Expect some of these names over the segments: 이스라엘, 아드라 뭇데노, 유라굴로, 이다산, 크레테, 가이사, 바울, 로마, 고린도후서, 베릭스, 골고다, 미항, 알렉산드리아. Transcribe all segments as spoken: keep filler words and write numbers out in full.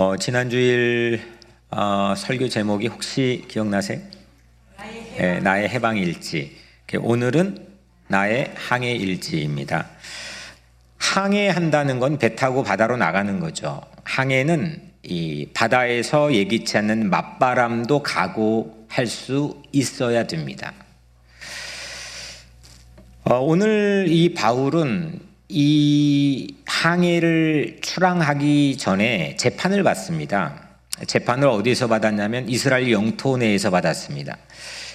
어, 지난주일 어, 설교 제목이 혹시 기억나세요? 나의, 해방. 네, 나의 해방일지. 오늘은 나의 항해일지입니다. 항해한다는 건 배 타고 바다로 나가는 거죠. 항해는 이 바다에서 예기치 않는 맞바람도 각오할 수 있어야 됩니다. 어, 오늘 이 바울은 이 항해를 출항하기 전에 재판을 받습니다. 재판을 어디서 받았냐면 이스라엘 영토 내에서 받았습니다.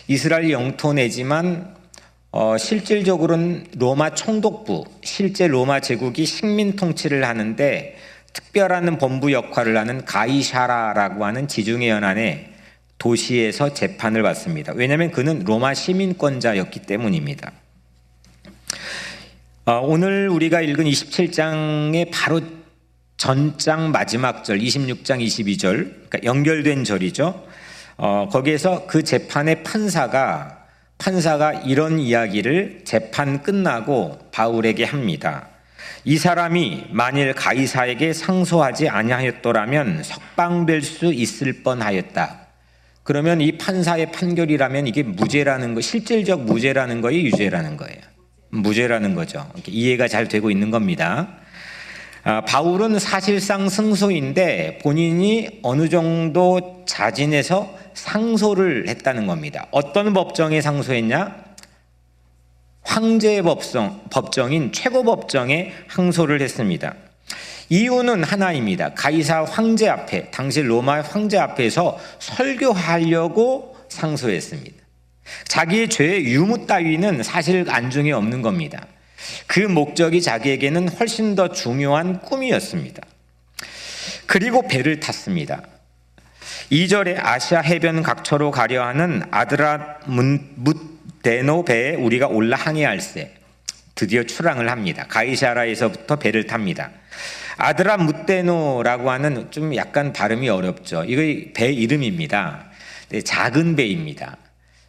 이스라엘 영토 내지만 어, 실질적으로는 로마 총독부, 실제 로마 제국이 식민 통치를 하는데 특별한 본부 역할을 하는 가이사라라고 하는 지중해 연안의 도시에서 재판을 받습니다. 왜냐하면 그는 로마 시민권자였기 때문입니다. 오늘 우리가 읽은 이십칠 장의 바로 전장 마지막 절, 이십육 장 이십이 절, 그러니까 연결된 절이죠. 어, 거기에서 그 재판의 판사가 판사가 이런 이야기를 재판 끝나고 바울에게 합니다. 이 사람이 만일 가이사에게 상소하지 아니하였더라면 석방될 수 있을 뻔하였다. 그러면 이 판사의 판결이라면 이게 무죄라는 거, 실질적 무죄라는 거예요, 유죄라는 거예요? 무죄라는 거죠. 이해가 잘 되고 있는 겁니다. 아, 바울은 사실상 승소인데 본인이 어느 정도 자진해서 상소를 했다는 겁니다. 어떤 법정에 상소했냐? 황제의 법정, 법정인 최고법정에 항소를 했습니다. 이유는 하나입니다. 가이사 황제 앞에, 당시 로마의 황제 앞에서 설교하려고 상소했습니다. 자기의 죄의 유무 따위는 사실 안중에 없는 겁니다. 그 목적이 자기에게는 훨씬 더 중요한 꿈이었습니다. 그리고 배를 탔습니다. 이 절에 아시아 해변 각처로 가려 하는 아드라 뭇데노 배에 우리가 올라 항해할세. 드디어 출항을 합니다. 가이사라에서부터 배를 탑니다. 아드라 뭇데노라고 하는, 좀 약간 발음이 어렵죠. 이거 배 이름입니다. 작은 배입니다.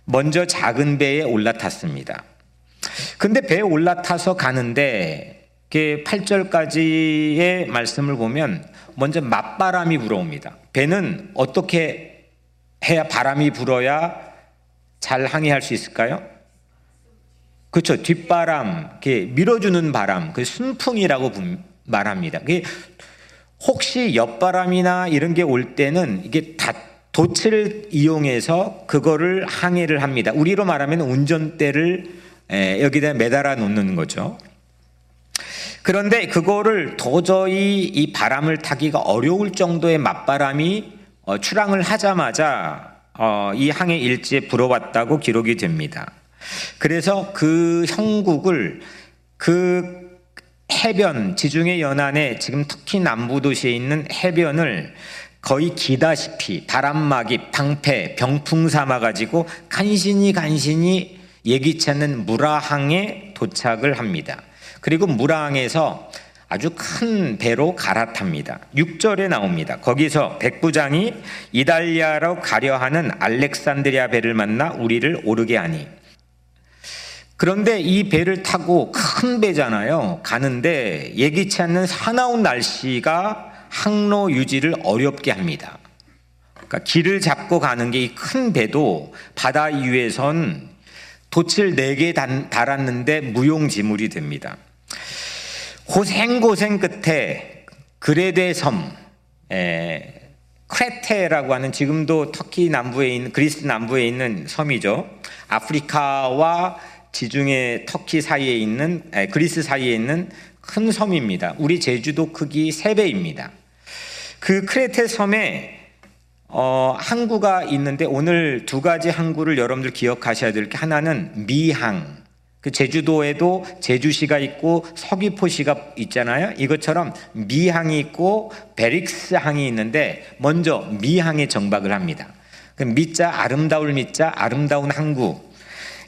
먼저 작은 배에 올라탔습니다. 근데 배에 올라타서 가는데 팔 절까지의 말씀을 보면 먼저 맞바람이 불어옵니다. 배는 어떻게 해야 바람이 불어야 잘 항해할 수 있을까요? 그렇죠. 뒷바람, 이렇게 밀어주는 바람, 그 순풍이라고 말합니다. 혹시 옆바람이나 이런 게 올 때는 이게 다 도치를 이용해서 그거를 항해를 합니다. 우리로 말하면 운전대를 여기다 매달아 놓는 거죠. 그런데 그거를 도저히 이 바람을 타기가 어려울 정도의 맞바람이 출항을 하자마자 이 항해 일지에 불어왔다고 기록이 됩니다. 그래서 그 형국을 그 해변, 지중해 연안에 지금 터키 남부 도시에 있는 해변을 거의 기다시피 바람막이, 방패, 병풍 삼아 가지고 간신히 간신히 예기치 않는 무라항에 도착을 합니다. 그리고 무라항에서 아주 큰 배로 갈아탑니다. 육 절에 나옵니다. 거기서 백부장이 이달리아로 가려 하는 알렉산드리아 배를 만나 우리를 오르게 하니. 그런데 이 배를 타고, 큰 배잖아요, 가는데 예기치 않는 사나운 날씨가 항로 유지를 어렵게 합니다. 그러니까 길을 잡고 가는 게 이 큰 배도 바다 위에선 돛을 네 개 달았는데 무용지물이 됩니다. 고생고생 끝에 그레데 섬, 에, 크레테라고 하는, 지금도 터키 남부에 있는, 그리스 남부에 있는 섬이죠. 아프리카와 지중해 터키 사이에 있는, 에, 그리스 사이에 있는 큰 섬입니다. 우리 제주도 크기 세 배입니다. 그 크레테 섬에 어, 항구가 있는데, 오늘 두 가지 항구를 여러분들 기억하셔야 될 게, 하나는 미항, 그 제주도에도 제주시가 있고 서귀포시가 있잖아요. 이것처럼 미항이 있고 베릭스항이 있는데 먼저 미항에 정박을 합니다. 그 미자, 아름다울 미자, 아름다운 항구,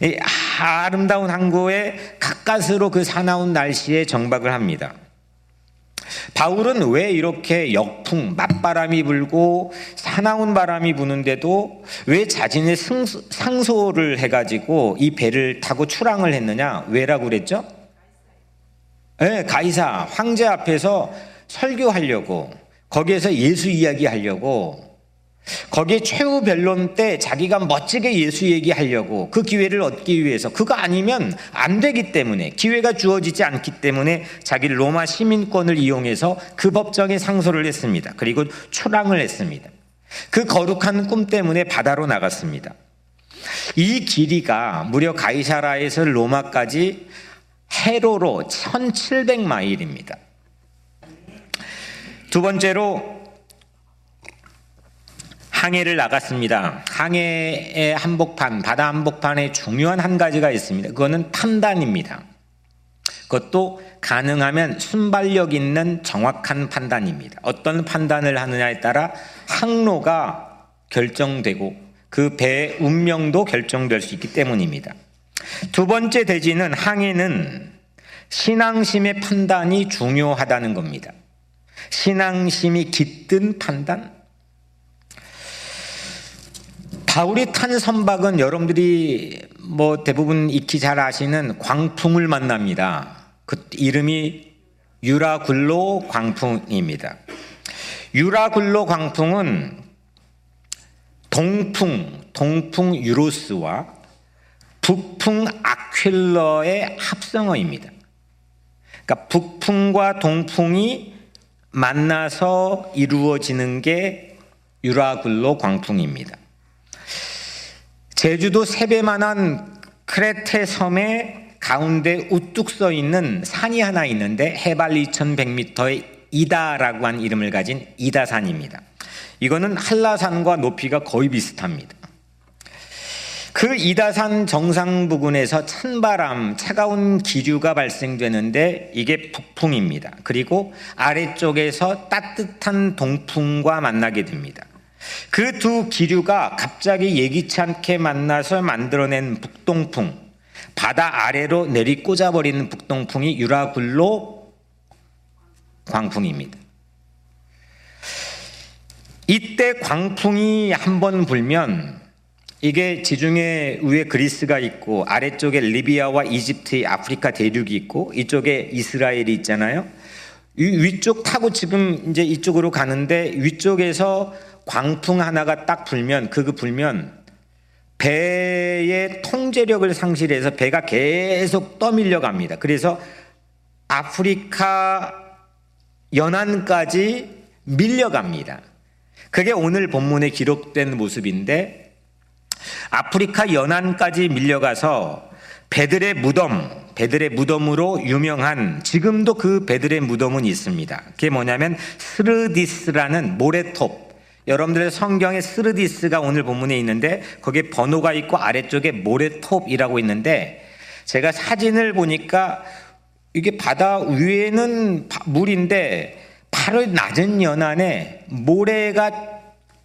이 아름다운 항구에 가까스로 그 사나운 날씨에 정박을 합니다. 바울은 왜 이렇게 역풍, 맞바람이 불고 사나운 바람이 부는데도 왜 자신의 승소, 상소를 해가지고 이 배를 타고 출항을 했느냐? 왜라고 그랬죠? 네, 가이사, 황제 앞에서 설교하려고. 거기에서 예수 이야기하려고, 거기에 최후 변론 때 자기가 멋지게 예수 얘기하려고 그 기회를 얻기 위해서, 그거 아니면 안 되기 때문에, 기회가 주어지지 않기 때문에 자기 로마 시민권을 이용해서 그 법정에 상소를 했습니다. 그리고 초랑을 했습니다. 그 거룩한 꿈 때문에 바다로 나갔습니다. 이 길이가 무려 가이사라에서 로마까지 해로로 천칠백 마일입니다. 두 번째로 항해를 나갔습니다. 항해의 한복판, 바다 한복판에 중요한 한 가지가 있습니다. 그거는 판단입니다. 그것도 가능하면 순발력 있는 정확한 판단입니다. 어떤 판단을 하느냐에 따라 항로가 결정되고 그 배의 운명도 결정될 수 있기 때문입니다. 두 번째 대지는, 항해는 신앙심의 판단이 중요하다는 겁니다. 신앙심이 깃든 판단. 바울이 탄 선박은 여러분들이 뭐 대부분 익히 잘 아시는 광풍을 만납니다. 그 이름이 유라굴로 광풍입니다. 유라굴로 광풍은 동풍, 동풍 유로스와 북풍 아퀼러의 합성어입니다. 그러니까 북풍과 동풍이 만나서 이루어지는 게 유라굴로 광풍입니다. 제주도 세배만한 크레테 섬의 가운데 우뚝 서 있는 산이 하나 있는데 해발 이천백 미터의 이다라고 한 이름을 가진 이다산입니다. 이거는 한라산과 높이가 거의 비슷합니다. 그 이다산 정상 부근에서 찬바람, 차가운 기류가 발생되는데 이게 북풍입니다. 그리고 아래쪽에서 따뜻한 동풍과 만나게 됩니다. 그 두 기류가 갑자기 예기치 않게 만나서 만들어낸 북동풍, 바다 아래로 내리꽂아버리는 북동풍이 유라굴로 광풍입니다. 이때 광풍이 한번 불면, 이게 지중해 위에 그리스가 있고 아래쪽에 리비아와 이집트의 아프리카 대륙이 있고 이쪽에 이스라엘이 있잖아요. 위쪽 타고 지금 이제 이쪽으로 가는데, 위쪽에서 광풍 하나가 딱 불면, 그거 불면 배의 통제력을 상실해서 배가 계속 떠밀려 갑니다. 그래서 아프리카 연안까지 밀려갑니다. 그게 오늘 본문에 기록된 모습인데, 아프리카 연안까지 밀려가서 배들의 무덤, 배들의 무덤으로 유명한, 지금도 그 배들의 무덤은 있습니다. 그게 뭐냐면 스르디스라는 모래톱, 여러분들의 성경에 스르디스가 오늘 본문에 있는데 거기에 번호가 있고 아래쪽에 모래톱이라고 있는데, 제가 사진을 보니까 이게 바다 위에는 물인데 바로 낮은 연안에 모래가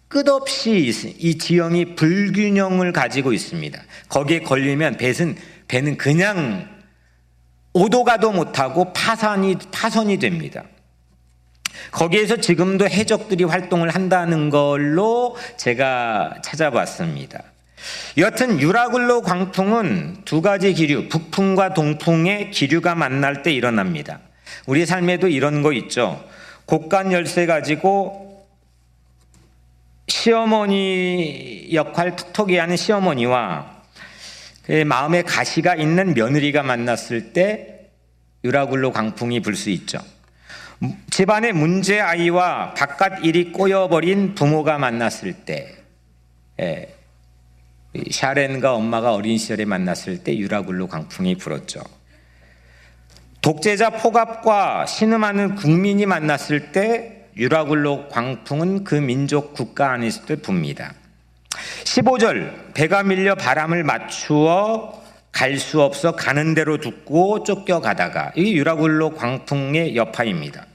끝없이 이 지형이 불균형을 가지고 있습니다. 거기에 걸리면 배는, 배는 그냥 오도 가도 못하고 파산이, 파손이 됩니다. 거기에서 지금도 해적들이 활동을 한다는 걸로 제가 찾아봤습니다. 여튼 유라굴로 광풍은 두 가지 기류, 북풍과 동풍의 기류가 만날 때 일어납니다. 우리 삶에도 이런 거 있죠. 곡간 열쇠 가지고 시어머니 역할 톡톡이 하는 시어머니와 그 마음에 가시가 있는 며느리가 만났을 때 유라굴로 광풍이 불 수 있죠. 집안의 문제 아이와 바깥 일이 꼬여버린 부모가 만났을 때, 예, 샤렌과 엄마가 어린 시절에 만났을 때 유라굴로 광풍이 불었죠. 독재자 포갑과 신음하는 국민이 만났을 때 유라굴로 광풍은 그 민족 국가 안에서도 붑니다. 십오 절, 배가 밀려 바람을 맞추어 갈 수 없어 가는 대로 듣고 쫓겨가다가, 이게 유라굴로 광풍의 여파입니다.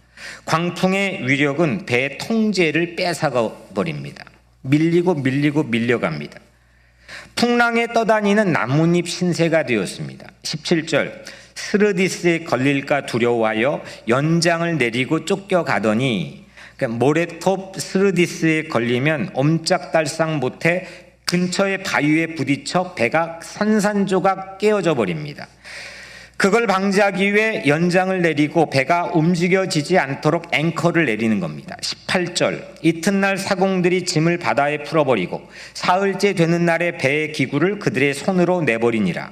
광풍의 위력은 배의 통제를 뺏어버립니다. 밀리고 밀리고 밀려갑니다. 풍랑에 떠다니는 나뭇잎 신세가 되었습니다. 십칠 절, 스르디스에 걸릴까 두려워하여 연장을 내리고 쫓겨가더니, 그러니까 모래톱 스르디스에 걸리면 옴짝달싹 못해 근처의 바위에 부딪혀 배가 산산조각 깨어져 버립니다. 그걸 방지하기 위해 연장을 내리고 배가 움직여지지 않도록 앵커를 내리는 겁니다. 십팔 절, 이튿날 사공들이 짐을 바다에 풀어버리고 사흘째 되는 날에 배의 기구를 그들의 손으로 내버리니라.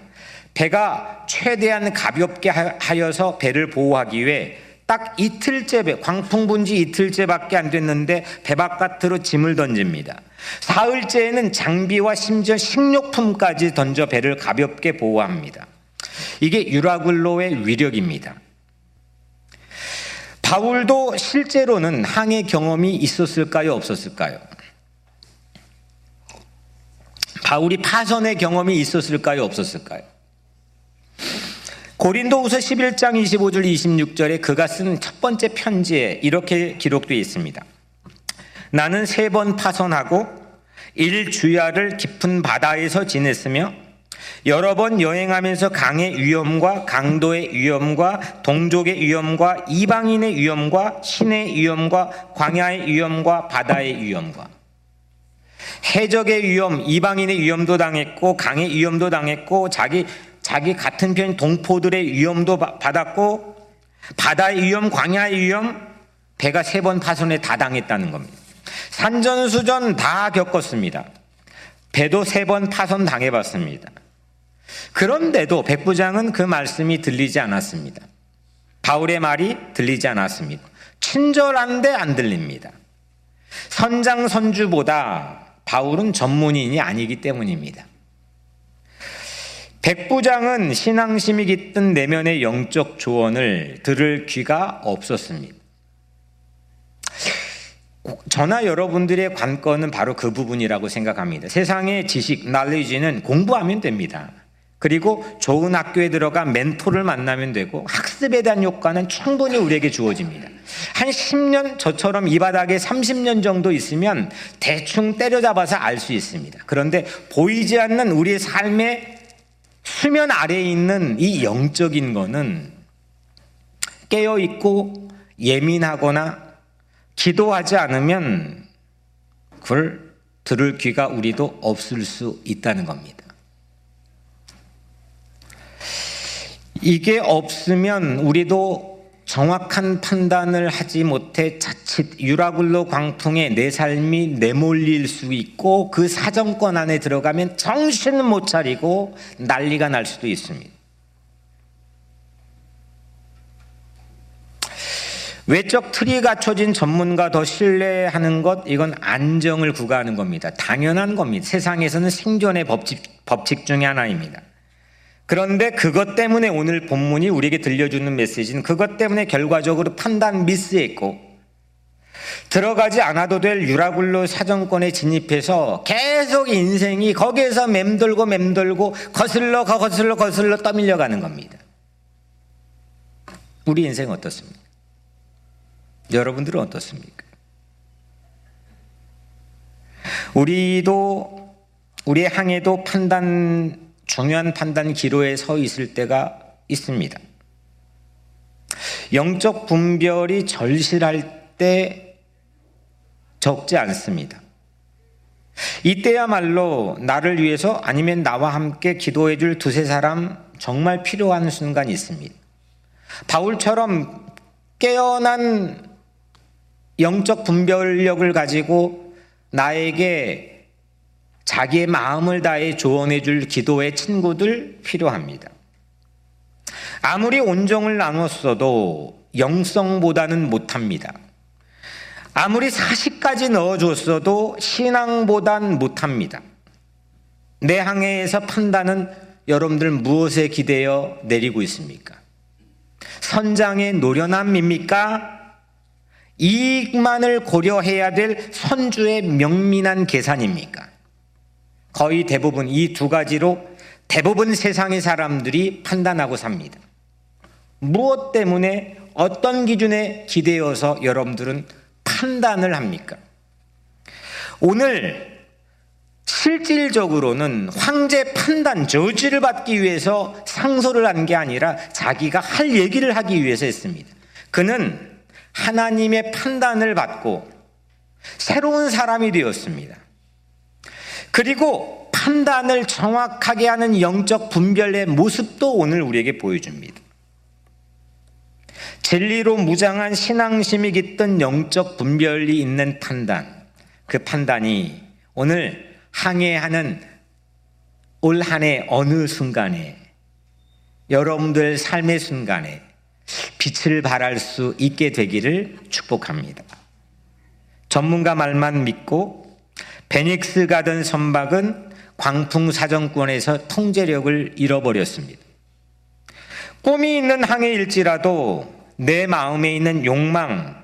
배가 최대한 가볍게 하여서 배를 보호하기 위해 딱 이틀째 배, 광풍 분지 이틀째밖에 안 됐는데 배 바깥으로 짐을 던집니다. 사흘째에는 장비와 심지어 식료품까지 던져 배를 가볍게 보호합니다. 이게 유라굴로의 위력입니다. 바울도 실제로는 항해 경험이 있었을까요, 없었을까요? 바울이 파선의 경험이 있었을까요, 없었을까요? 고린도후서 십일 장 이십오 절 이십육 절에 그가 쓴 첫 번째 편지에 이렇게 기록되어 있습니다. 나는 세 번 파선하고 일 주야를 깊은 바다에서 지냈으며 여러 번 여행하면서 강의 위험과 강도의 위험과 동족의 위험과 이방인의 위험과 신의 위험과 광야의 위험과 바다의 위험과 해적의 위험, 이방인의 위험도 당했고 강의 위험도 당했고 자기 자기 같은 편 동포들의 위험도 받았고 바다의 위험, 광야의 위험, 배가 세 번 파손에 다 당했다는 겁니다. 산전수전 다 겪었습니다. 배도 세 번 파손 당해봤습니다. 그런데도 백부장은 그 말씀이 들리지 않았습니다. 바울의 말이 들리지 않았습니다. 친절한데 안 들립니다. 선장선주보다 바울은 전문인이 아니기 때문입니다. 백부장은 신앙심이 깃든 내면의 영적 조언을 들을 귀가 없었습니다. 저나 여러분들의 관건은 바로 그 부분이라고 생각합니다. 세상의 지식, knowledge는 공부하면 됩니다. 그리고 좋은 학교에 들어가 멘토를 만나면 되고 학습에 대한 효과는 충분히 우리에게 주어집니다. 한 십 년, 저처럼 이 바닥에 삼십 년 정도 있으면 대충 때려잡아서 알 수 있습니다. 그런데 보이지 않는 우리의 삶의 수면 아래에 있는 이 영적인 거는 깨어있고 예민하거나 기도하지 않으면 그걸 들을 귀가 우리도 없을 수 있다는 겁니다. 이게 없으면 우리도 정확한 판단을 하지 못해 자칫 유라굴로 광풍에 내 삶이 내몰릴 수 있고 그 사정권 안에 들어가면 정신을 못 차리고 난리가 날 수도 있습니다. 외적 틀이 갖춰진 전문가 더 신뢰하는 것, 이건 안정을 구가하는 겁니다. 당연한 겁니다. 세상에서는 생존의 법칙, 법칙 중에 하나입니다. 그런데 그것 때문에 오늘 본문이 우리에게 들려주는 메시지는 그것 때문에 결과적으로 판단 미스했고 들어가지 않아도 될 유라굴로 사정권에 진입해서 계속 인생이 거기에서 맴돌고 맴돌고 거슬러 거슬러 거슬러 떠밀려가는 겁니다. 우리 인생은 어떻습니까? 여러분들은 어떻습니까? 우리도 우리의 항해도 판단 중요한 판단 기로에 서 있을 때가 있습니다. 영적 분별이 절실할 때 적지 않습니다. 이때야말로 나를 위해서 아니면 나와 함께 기도해 줄 두세 사람 정말 필요한 순간이 있습니다. 바울처럼 깨어난 영적 분별력을 가지고 나에게 자기의 마음을 다해 조언해 줄 기도의 친구들 필요합니다. 아무리 온정을 나눴어도 영성보다는 못합니다. 아무리 사식까지 넣어줬어도 신앙보단 못합니다. 내 항해에서 판단은 여러분들 무엇에 기대어 내리고 있습니까? 선장의 노련함입니까? 이익만을 고려해야 될 선주의 명민한 계산입니까? 거의 대부분 이 두 가지로 대부분 세상의 사람들이 판단하고 삽니다. 무엇 때문에 어떤 기준에 기대어서 여러분들은 판단을 합니까? 오늘 실질적으로는 황제 판단, 저지를 받기 위해서 상소를 한 게 아니라 자기가 할 얘기를 하기 위해서 했습니다. 그는 하나님의 판단을 받고 새로운 사람이 되었습니다. 그리고 판단을 정확하게 하는 영적 분별의 모습도 오늘 우리에게 보여줍니다. 진리로 무장한 신앙심이 깃든 영적 분별이 있는 판단, 그 판단이 오늘 항해하는 올 한 해 어느 순간에, 여러분들 삶의 순간에 빛을 발할 수 있게 되기를 축복합니다. 전문가 말만 믿고 베닉스 가던 선박은 광풍 사정권에서 통제력을 잃어버렸습니다. 꿈이 있는 항해일지라도 내 마음에 있는 욕망,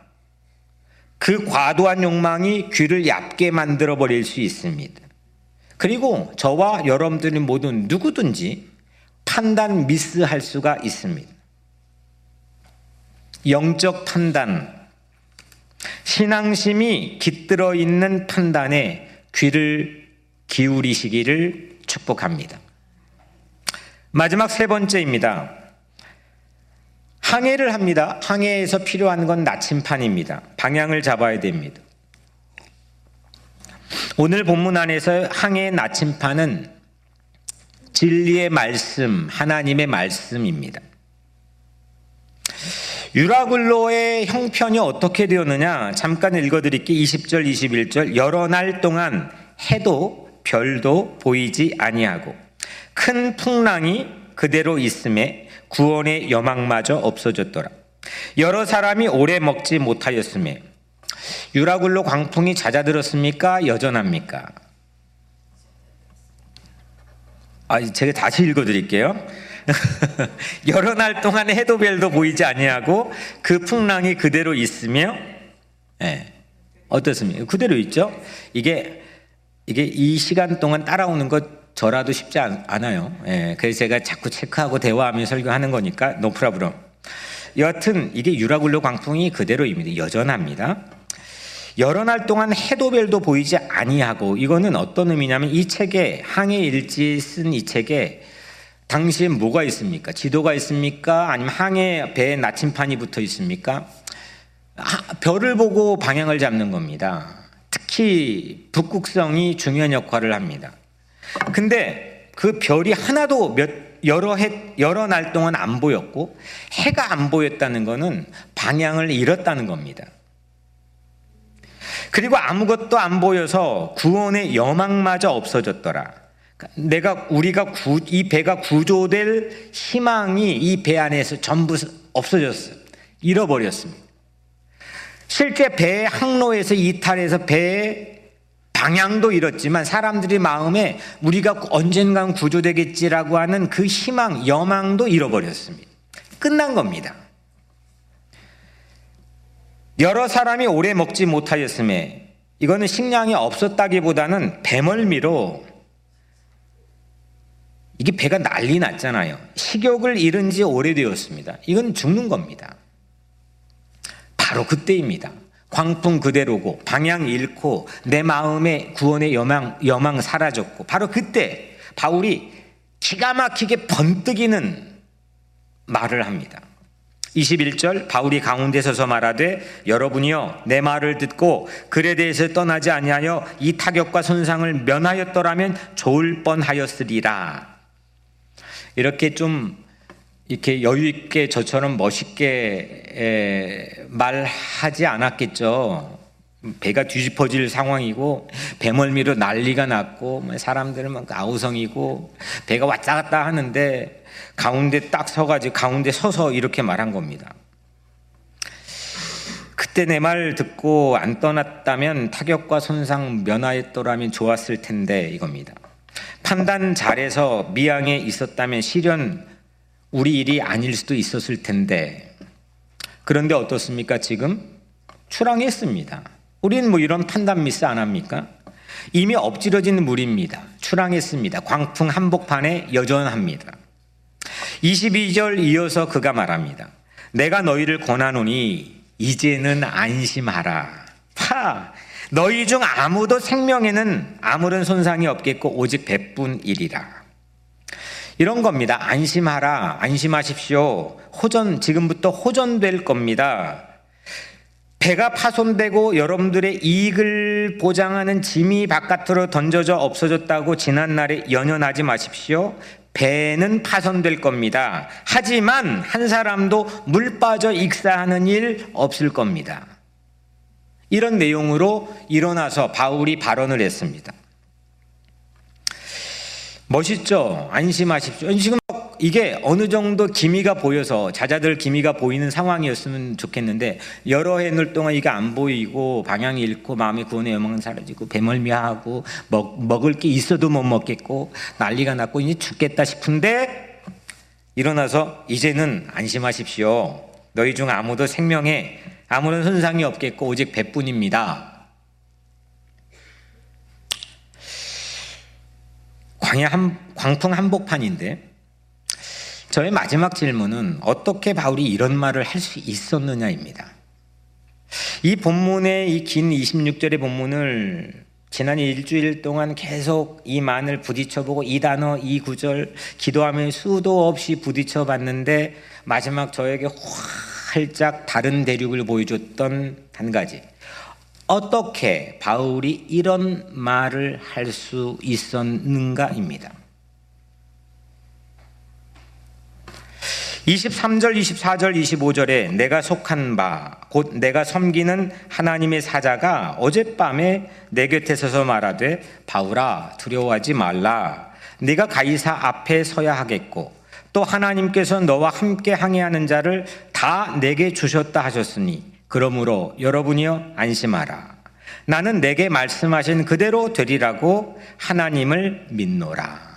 그 과도한 욕망이 귀를 얕게 만들어 버릴 수 있습니다. 그리고 저와 여러분들이 모두 누구든지 판단 미스할 수가 있습니다. 영적 판단, 신앙심이 깃들어 있는 판단에 귀를 기울이시기를 축복합니다. 마지막 세 번째입니다. 항해를 합니다. 항해에서 필요한 건 나침판입니다. 방향을 잡아야 됩니다. 오늘 본문 안에서 항해의 나침판은 진리의 말씀, 하나님의 말씀입니다. 유라굴로의 형편이 어떻게 되었느냐 잠깐 읽어드릴게요. 이십 절 이십일 절. 여러 날 동안 해도 별도 보이지 아니하고 큰 풍랑이 그대로 있음에 구원의 여망마저 없어졌더라. 여러 사람이 오래 먹지 못하였음에. 유라굴로 광풍이 잦아들었습니까? 여전합니까? 아, 제가 다시 읽어드릴게요. 여러 날 동안 해도 별도 보이지 아니하고 그 풍랑이 그대로 있으며. 네. 어떻습니까? 그대로 있죠? 이게 이게 이 시간 동안 따라오는 것 저라도 쉽지 않, 않아요. 네. 그래서 제가 자꾸 체크하고 대화하며 설교하는 거니까 no problem. 여하튼 이게 유라굴로 광풍이 그대로입니다. 여전합니다. 여러 날 동안 해도 별도 보이지 아니하고, 이거는 어떤 의미냐면 이 책에, 항해일지 쓴 이 책에 당시에 뭐가 있습니까? 지도가 있습니까? 아니면 항해 배에 나침판이 붙어 있습니까? 아, 별을 보고 방향을 잡는 겁니다. 특히 북극성이 중요한 역할을 합니다. 근데 그 별이 하나도 몇, 여러 해, 여러 날 동안 안 보였고 해가 안 보였다는 거는 방향을 잃었다는 겁니다. 그리고 아무것도 안 보여서 구원의 여망마저 없어졌더라. 내가 우리가 구, 이 배가 구조될 희망이 이 배 안에서 전부 없어졌습니다. 잃어버렸습니다. 실제 배의 항로에서 이탈해서 배의 방향도 잃었지만 사람들이 마음에 우리가 언젠간 구조되겠지라고 하는 그 희망, 여망도 잃어버렸습니다. 끝난 겁니다. 여러 사람이 오래 먹지 못하였음에, 이거는 식량이 없었다기보다는 배멀미로, 이게 배가 난리 났잖아요. 식욕을 잃은 지 오래되었습니다. 이건 죽는 겁니다. 바로 그때입니다. 광풍 그대로고 방향 잃고 내 마음의 구원의 여망, 여망 사라졌고, 바로 그때 바울이 기가 막히게 번뜩이는 말을 합니다. 이십일 절. 바울이 가운데 서서 말하되 여러분이여 내 말을 듣고 글에 대해서 떠나지 아니하여 이 타격과 손상을 면하였더라면 좋을 뻔하였으리라. 이렇게 좀 이렇게 여유 있게 저처럼 멋있게 말하지 않았겠죠. 배가 뒤집어질 상황이고 배멀미로 난리가 났고 사람들은 막 아우성이고 배가 왔다 갔다 하는데 가운데 딱 서가지고 가운데 서서 이렇게 말한 겁니다. 그때 내 말 듣고 안 떠났다면 타격과 손상 면하였더라면 좋았을 텐데, 이겁니다. 판단 잘해서 미항에 있었다면 실현 우리 일이 아닐 수도 있었을 텐데. 그런데 어떻습니까? 지금 출항했습니다. 우린 뭐 이런 판단 미스 안 합니까? 이미 엎질러진 물입니다. 출항했습니다. 광풍 한복판에 여전합니다. 이십이 절 이어서 그가 말합니다. 내가 너희를 권하노니 이제는 안심하라. 파! 너희 중 아무도 생명에는 아무런 손상이 없겠고 오직 배뿐이리라. 이런 겁니다. 안심하라, 안심하십시오. 호전, 지금부터 호전될 겁니다. 배가 파손되고 여러분들의 이익을 보장하는 짐이 바깥으로 던져져 없어졌다고 지난날에 연연하지 마십시오. 배는 파손될 겁니다. 하지만 한 사람도 물 빠져 익사하는 일 없을 겁니다. 이런 내용으로 일어나서 바울이 발언을 했습니다. 멋있죠? 안심하십시오. 지금 이게 어느 정도 기미가 보여서 자자들 기미가 보이는 상황이었으면 좋겠는데 여러 해놀 동안 이게 안 보이고 방향이 잃고 마음의 구원의 여망은 사라지고 배멀미하고 먹, 먹을 게 있어도 못 먹겠고 난리가 났고 이제 죽겠다 싶은데 일어나서 이제는 안심하십시오. 너희 중 아무도 생명에 아무런 손상이 없겠고 오직 배뿐입니다. 광야 한, 광풍 한복판인데 저의 마지막 질문은 어떻게 바울이 이런 말을 할 수 있었느냐입니다. 이 본문의 이 긴 이십육 절의 본문을 지난 일주일 동안 계속 이 만을 부딪혀보고 이 단어, 이 구절 기도하며 수도 없이 부딪혀봤는데 마지막 저에게 활짝 다른 대륙을 보여줬던 한 가지. 어떻게 바울이 이런 말을 할 수 있었는가입니다. 이십삼 절, 이십사 절, 이십오 절에 내가 속한 바, 곧 내가 섬기는 하나님의 사자가 어젯밤에 내 곁에 서서 말하되 바울아 두려워하지 말라. 네가 가이사 앞에 서야 하겠고 또 하나님께서 너와 함께 항해하는 자를 다 내게 주셨다 하셨으니 그러므로 여러분이여 안심하라. 나는 내게 말씀하신 그대로 되리라고 하나님을 믿노라.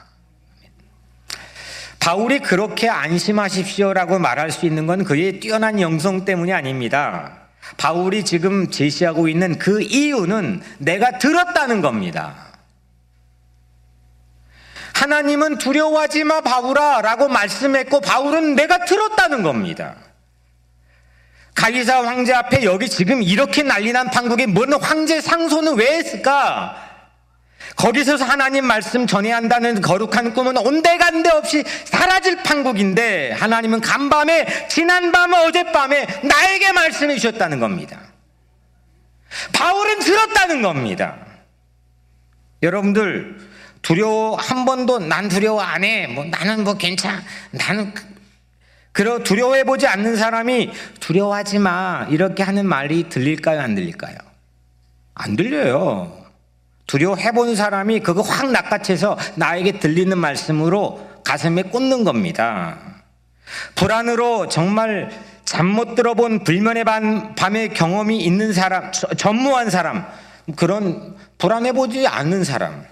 바울이 그렇게 안심하십시오라고 말할 수 있는 건 그의 뛰어난 영성 때문이 아닙니다. 바울이 지금 제시하고 있는 그 이유는 내가 들었다는 겁니다. 하나님은 두려워하지 마 바울아 라고 말씀했고 바울은 내가 들었다는 겁니다. 가이사 황제 앞에 여기 지금 이렇게 난리난 판국에 뭔 황제 상소는 왜 했을까? 거기서 하나님 말씀 전해야 한다는 거룩한 꿈은 온데간데 없이 사라질 판국인데 하나님은 간밤에 지난밤 어젯밤에 나에게 말씀해 주셨다는 겁니다. 바울은 들었다는 겁니다. 여러분들 두려워 한 번도 난 두려워 안 해. 뭐 나는 뭐 괜찮아. 나는 그러 두려워해 보지 않는 사람이 두려워하지 마 이렇게 하는 말이 들릴까요 안 들릴까요? 안 들려요. 두려워해본 사람이 그거 확 낚아채서 나에게 들리는 말씀으로 가슴에 꽂는 겁니다. 불안으로 정말 잠 못 들어본 불면의 밤, 밤의 경험이 있는 사람, 전무한 사람, 그런 불안해보지 않는 사람,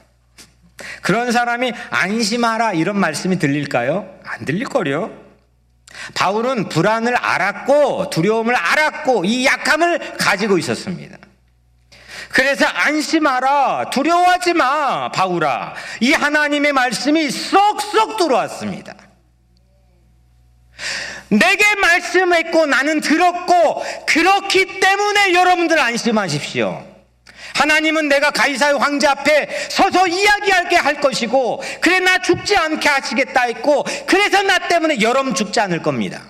그런 사람이 안심하라 이런 말씀이 들릴까요? 안 들릴걸요. 바울은 불안을 알았고 두려움을 알았고 이 약함을 가지고 있었습니다. 그래서 안심하라, 두려워하지 마, 바울아. 이 하나님의 말씀이 쏙쏙 들어왔습니다. 내게 말씀했고 나는 들었고 그렇기 때문에 여러분들 안심하십시오. 하나님은 내가 가이사의 황제 앞에 서서 이야기하게 할 것이고 그래 나 죽지 않게 하시겠다 했고 그래서 나 때문에 여러분 죽지 않을 겁니다.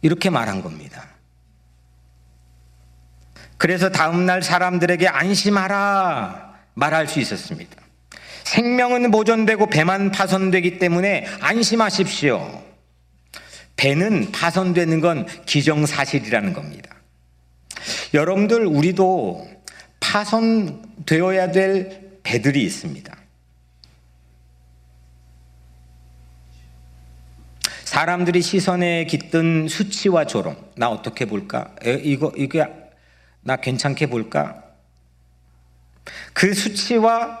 이렇게 말한 겁니다. 그래서 다음날 사람들에게 안심하라 말할 수 있었습니다. 생명은 보존되고 배만 파손되기 때문에 안심하십시오. 배는 파손되는 건 기정사실이라는 겁니다. 여러분들 우리도 파손되어야 될 배들이 있습니다. 사람들이 시선에 깃든 수치와 조롱. 나 어떻게 볼까? 에, 이거 이게 나 괜찮게 볼까? 그 수치와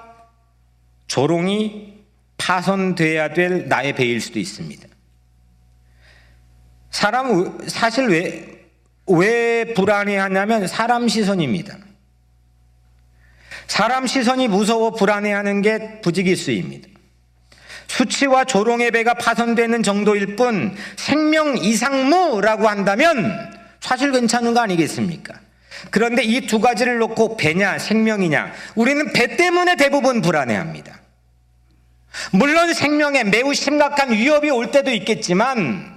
조롱이 파손돼야 될 나의 배일 수도 있습니다. 사람 사실 왜, 왜 불안해하냐면 사람 시선입니다. 사람 시선이 무서워 불안해하는 게 부지기수입니다. 수치와 조롱의 배가 파손되는 정도일 뿐 생명 이상무라고 한다면 사실 괜찮은 거 아니겠습니까? 그런데 이 두 가지를 놓고 배냐 생명이냐 우리는 배 때문에 대부분 불안해합니다. 물론 생명에 매우 심각한 위협이 올 때도 있겠지만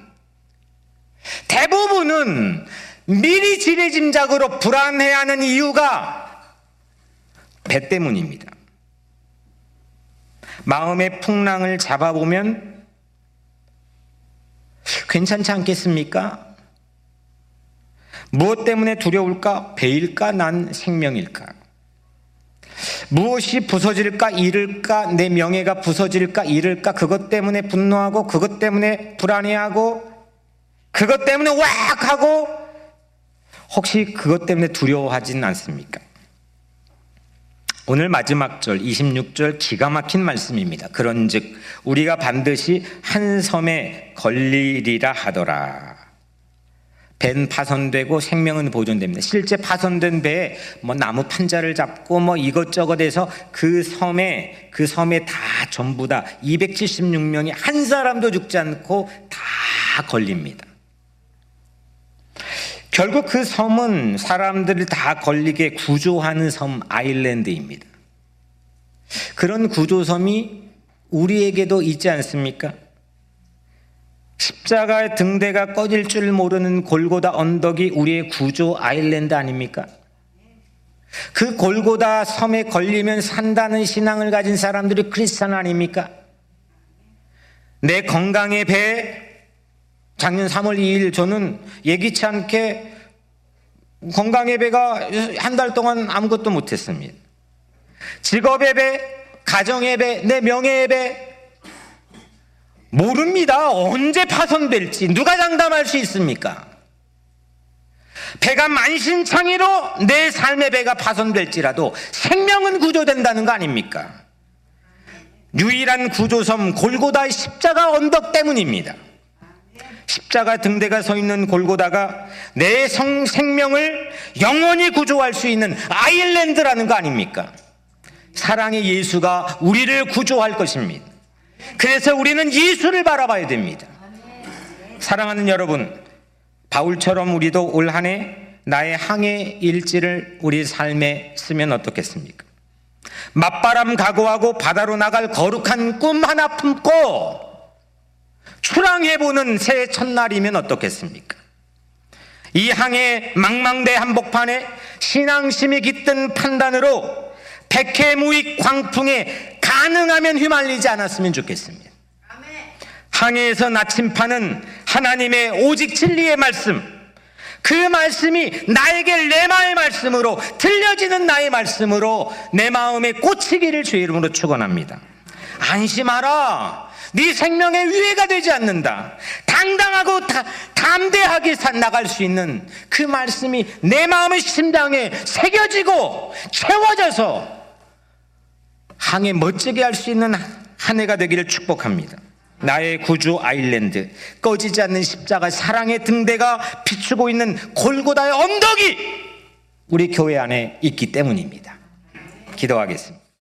대부분은 미리 지레짐작으로 불안해하는 이유가 배 때문입니다. 마음의 풍랑을 잡아보면 괜찮지 않겠습니까? 무엇 때문에 두려울까? 배일까? 난 생명일까? 무엇이 부서질까? 이를까? 내 명예가 부서질까? 이를까? 그것 때문에 분노하고, 그것 때문에 불안해하고, 그것 때문에 왁 하고, 혹시 그것 때문에 두려워하진 않습니까? 오늘 마지막 절 이십육 절 기가 막힌 말씀입니다. 그런즉 우리가 반드시 한 섬에 걸리리라 하더라. 배는 파손되고 생명은 보존됩니다. 실제 파손된 배에 뭐 나무 판자를 잡고 뭐 이것저것 해서 그 섬에 그 섬에 다 전부 다 이백칠십육 명이 한 사람도 죽지 않고 다 걸립니다. 결국 그 섬은 사람들을 다 걸리게 구조하는 섬, 아일랜드입니다. 그런 구조섬이 우리에게도 있지 않습니까? 십자가의 등대가 꺼질 줄 모르는 골고다 언덕이 우리의 구조 아일랜드 아닙니까? 그 골고다 섬에 걸리면 산다는 신앙을 가진 사람들이 크리스찬 아닙니까? 내 건강의 배, 작년 삼월 이일 저는 예기치 않게 건강의 배가 한 달 동안 아무것도 못했습니다. 직업의 배, 가정의 배, 내 명예의 배 모릅니다. 언제 파손될지 누가 장담할 수 있습니까? 배가 만신창이로 내 삶의 배가 파손될지라도 생명은 구조된다는 거 아닙니까? 유일한 구조섬 골고다의 십자가 언덕 때문입니다. 십자가 등대가 서 있는 골고다가 내 성, 생명을 영원히 구조할 수 있는 아일랜드라는 거 아닙니까? 사랑의 예수가 우리를 구조할 것입니다. 그래서 우리는 예수를 바라봐야 됩니다. 사랑하는 여러분, 바울처럼 우리도 올 한 해 나의 항해 일지를 우리 삶에 쓰면 어떻겠습니까? 맞바람 각오하고 바다로 나갈 거룩한 꿈 하나 품고 출항해보는 새해 첫날이면 어떻겠습니까? 이 항해 망망대 한복판에 신앙심이 깃든 판단으로 백해무익 광풍에 가능하면 휘말리지 않았으면 좋겠습니다. 항해에서 나침판은 하나님의 오직 진리의 말씀, 그 말씀이 나에게 레마의 말씀으로 들려지는 나의 말씀으로 내 마음에 꽂히기를 주의 이름으로 축원합니다. 안심하라. 네 생명의 위해가 되지 않는다. 당당하고 다, 담대하게 나갈 수 있는 그 말씀이 내 마음의 심장에 새겨지고 채워져서 항해 멋지게 할 수 있는 한 해가 되기를 축복합니다. 나의 구주 아일랜드, 꺼지지 않는 십자가, 사랑의 등대가 비추고 있는 골고다의 언덕이 우리 교회 안에 있기 때문입니다. 기도하겠습니다.